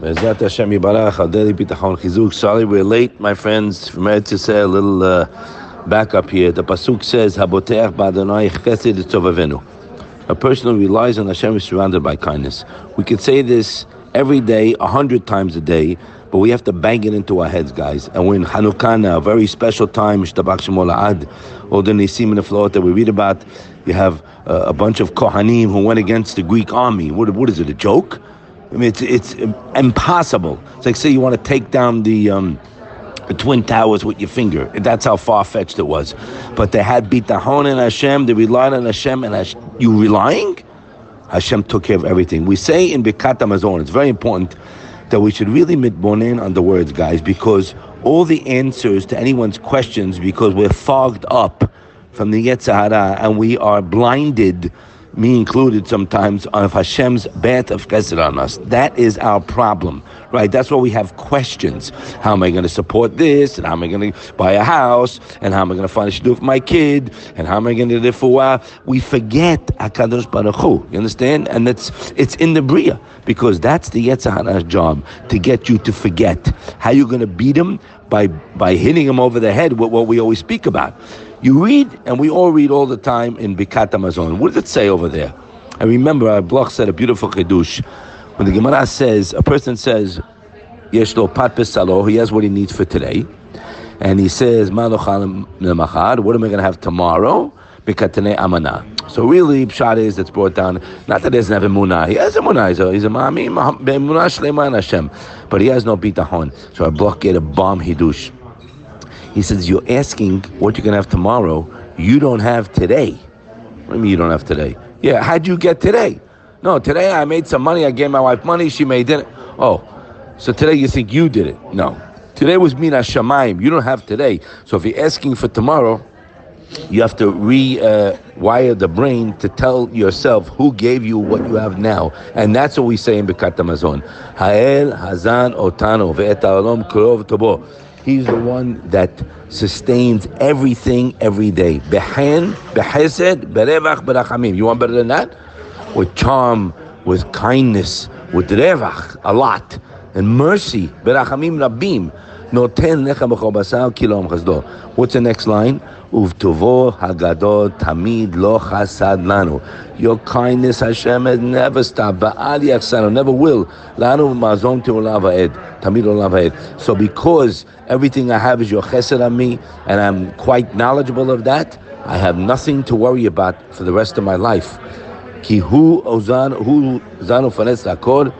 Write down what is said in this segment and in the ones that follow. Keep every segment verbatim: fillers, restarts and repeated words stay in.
Bezrat Hashem Yibarach, Al Daily Bitachon Chizuk. Sorry we're late, my friends. From Eretz Yisrael, a little uh, backup here. The Pasuk says, Haboteach ba'adonai chesed tovavenu. A person who relies on Hashem is surrounded by kindness. We could say this every day, a hundred times a day, but we have to bang it into our heads, guys. And we're in Hanukkah now, a very special time, Yishtabach Shemolem La'ad. All the nisim and the float that we read about. You have uh, a bunch of Kohanim who went against the Greek army. What, what is it, a joke? I mean, it's it's impossible. It's like, say you want to take down the, um, the Twin Towers with your finger. That's how far-fetched it was. But they had Bitachon and Hashem. They relied on Hashem. And Hashem, you relying? Hashem took care of everything. We say in Bikat Hamazon, it's very important that we should really mitbonen on the words, guys, because all the answers to anyone's questions, because we're fogged up from the Yetzirah and we are blinded, me included sometimes, of Hashem's bat of chesed on us. That is our problem, right? That's why we have questions. How am I going to support this? And how am I going to buy a house? And how am I going to find a shidduch for my kid? And how am I going to live for a while? We forget HaKadosh Baruch Hu. You understand? And it's, it's in the Bria, because that's the yetzahana's job, to get you to forget. How you going to beat him? By, by hitting him over the head with what we always speak about. You read, and we all read all the time in Bikat Hamazon. What does it say over there? I remember our blog said a beautiful Hiddush. When the Gemara says, a person says, Yesh lo pat besalo, he has what he needs for today. And he says, Ma lochal lemachar, what am I going to have tomorrow? Bikatane amana. So really, Pshar is, that's brought down, not that he doesn't have a munah. He has a munah. He's a, he's a ma'ami, munah shlema Hashem. But he has no bitachon. So our blog gave a bomb Hiddush. He says, you're asking what you're going to have tomorrow. You don't have today. What do you mean you don't have today? Yeah, how'd you get today? No, today I made some money. I gave my wife money. She made dinner. Oh, so today you think you did it. No. Today was Mina Shamayim. You don't have today. So if you're asking for tomorrow, you have to rewire uh, the brain to tell yourself who gave you what you have now. And that's what we say in Birkat HaMazon. HaEl Hazan otano ve'et ha'olam krov tobo. He's the one that sustains everything every day. Behan, behesed, berevach, berachamim. You want better than that? With charm, with kindness, with revach, a lot. And mercy, berachamim rabim. Noten lecha b'chol basar kilom chesdo. What's the next line? Uvtuvo hagadol tamid lo chasad lanu. Your kindness, Hashem, has never stopped. Ba'al yachsanu, never will. Lanu mazom te'olam va'ed. Tamid olam va'ed. So because everything I have is your chesed on me, and I'm quite knowledgeable of that, I have nothing to worry about for the rest of my life. Ki hu ozan hu zanu fanes lakor,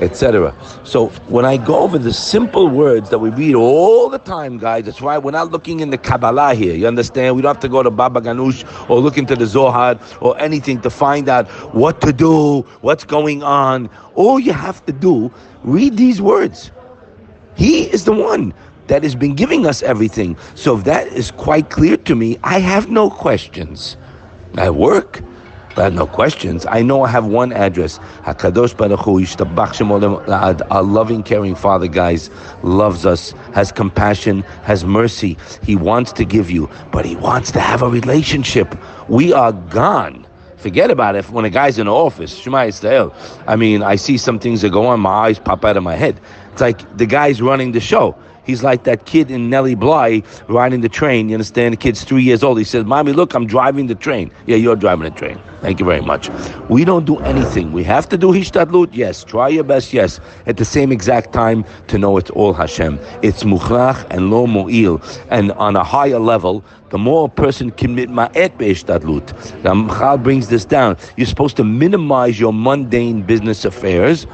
et cetera. So when I go over the simple words that we read all the time, guys, that's why we're not looking in the Kabbalah here. You understand? We don't have to go to Baba Ganush or look into the Zohar or anything to find out what to do, what's going on. All you have to do, read these words. He is the one that has been giving us everything. So if that is quite clear to me, I have no questions. I work. But I have no questions. I know I have one address. HaKadosh Baruch Hu Yishtabach Shemolem La'ad. Our loving, caring Father, guys, loves us, has compassion, has mercy. He wants to give you, but He wants to have a relationship. We are gone. Forget about it. When a guy's in the office, Shema Yisrael, I mean, I see some things that go on, my eyes pop out of my head. It's like the guy's running the show. He's like that kid in Nelly Bly riding the train. You understand? The kid's three years old. He says, Mommy, look, I'm driving the train. Yeah, you're driving the train. Thank you very much. We don't do anything. We have to do hishtadlut. Yes. Try your best. Yes. At the same exact time, to know it's all Hashem. It's mukhrach and lo mu'il. And on a higher level, the more a person can mitma'et be'ishtadlut. Ramchal brings this down. You're supposed to minimize your mundane business affairs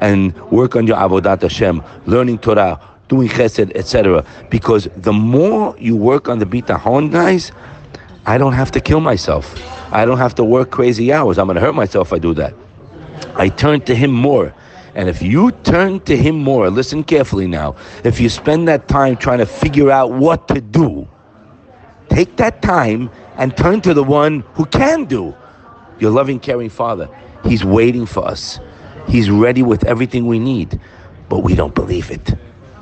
and work on your avodat Hashem, learning Torah, doing chesed, et cetera. Because the more you work on the bitachon, guys, I don't have to kill myself. I don't have to work crazy hours. I'm going to hurt myself if I do that. I turn to Him more. And if you turn to Him more, listen carefully now, if you spend that time trying to figure out what to do, take that time and turn to the one who can do. Your loving, caring Father. He's waiting for us. He's ready with everything we need. But we don't believe it.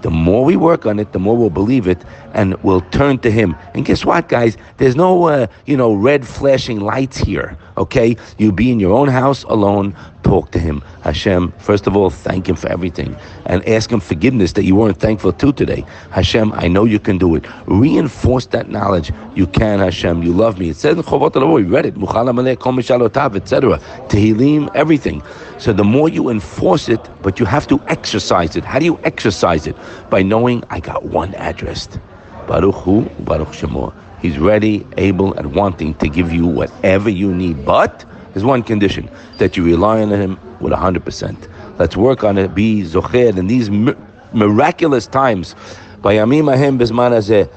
The more we work on it, the more we'll believe it, and we'll turn to Him. And guess what, guys? There's no, uh, you know, red flashing lights here, okay? You'll be in your own house alone. Talk to Him. Hashem, first of all, thank Him for everything. And ask Him forgiveness that you weren't thankful to today. Hashem, I know You can do it. Reinforce that knowledge. You can, Hashem. You love me. It says in Chovot HaLevavot, we read it. Muchal HaMaleh, Kol Mishalotav, et cetera. Tehillim, everything. So the more you enforce it, but you have to exercise it. How do you exercise it? By knowing, I got one addressed. Baruch Hu, Baruch Shemo. He's ready, able, and wanting to give you whatever you need. But there's one condition, that you rely on Him with one hundred percent. Let's work on it, be zocher, in these mi- miraculous times. By Yamim Ahem Bizman Hazeh.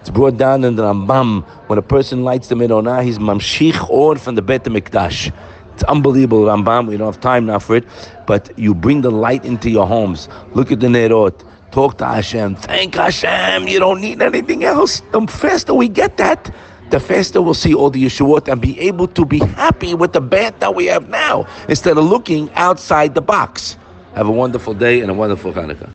It's brought down in the Rambam, when a person lights the menorah, he's mamshich or from the Beit HaMikdash. It's unbelievable, Rambam, we don't have time now for it, but you bring the light into your homes. Look at the nerot. Talk to Hashem. Thank Hashem, you don't need anything else. The faster we get that, the faster we'll see all the Yeshuot and be able to be happy with the bat that we have now, instead of looking outside the box. Have a wonderful day and a wonderful Hanukkah.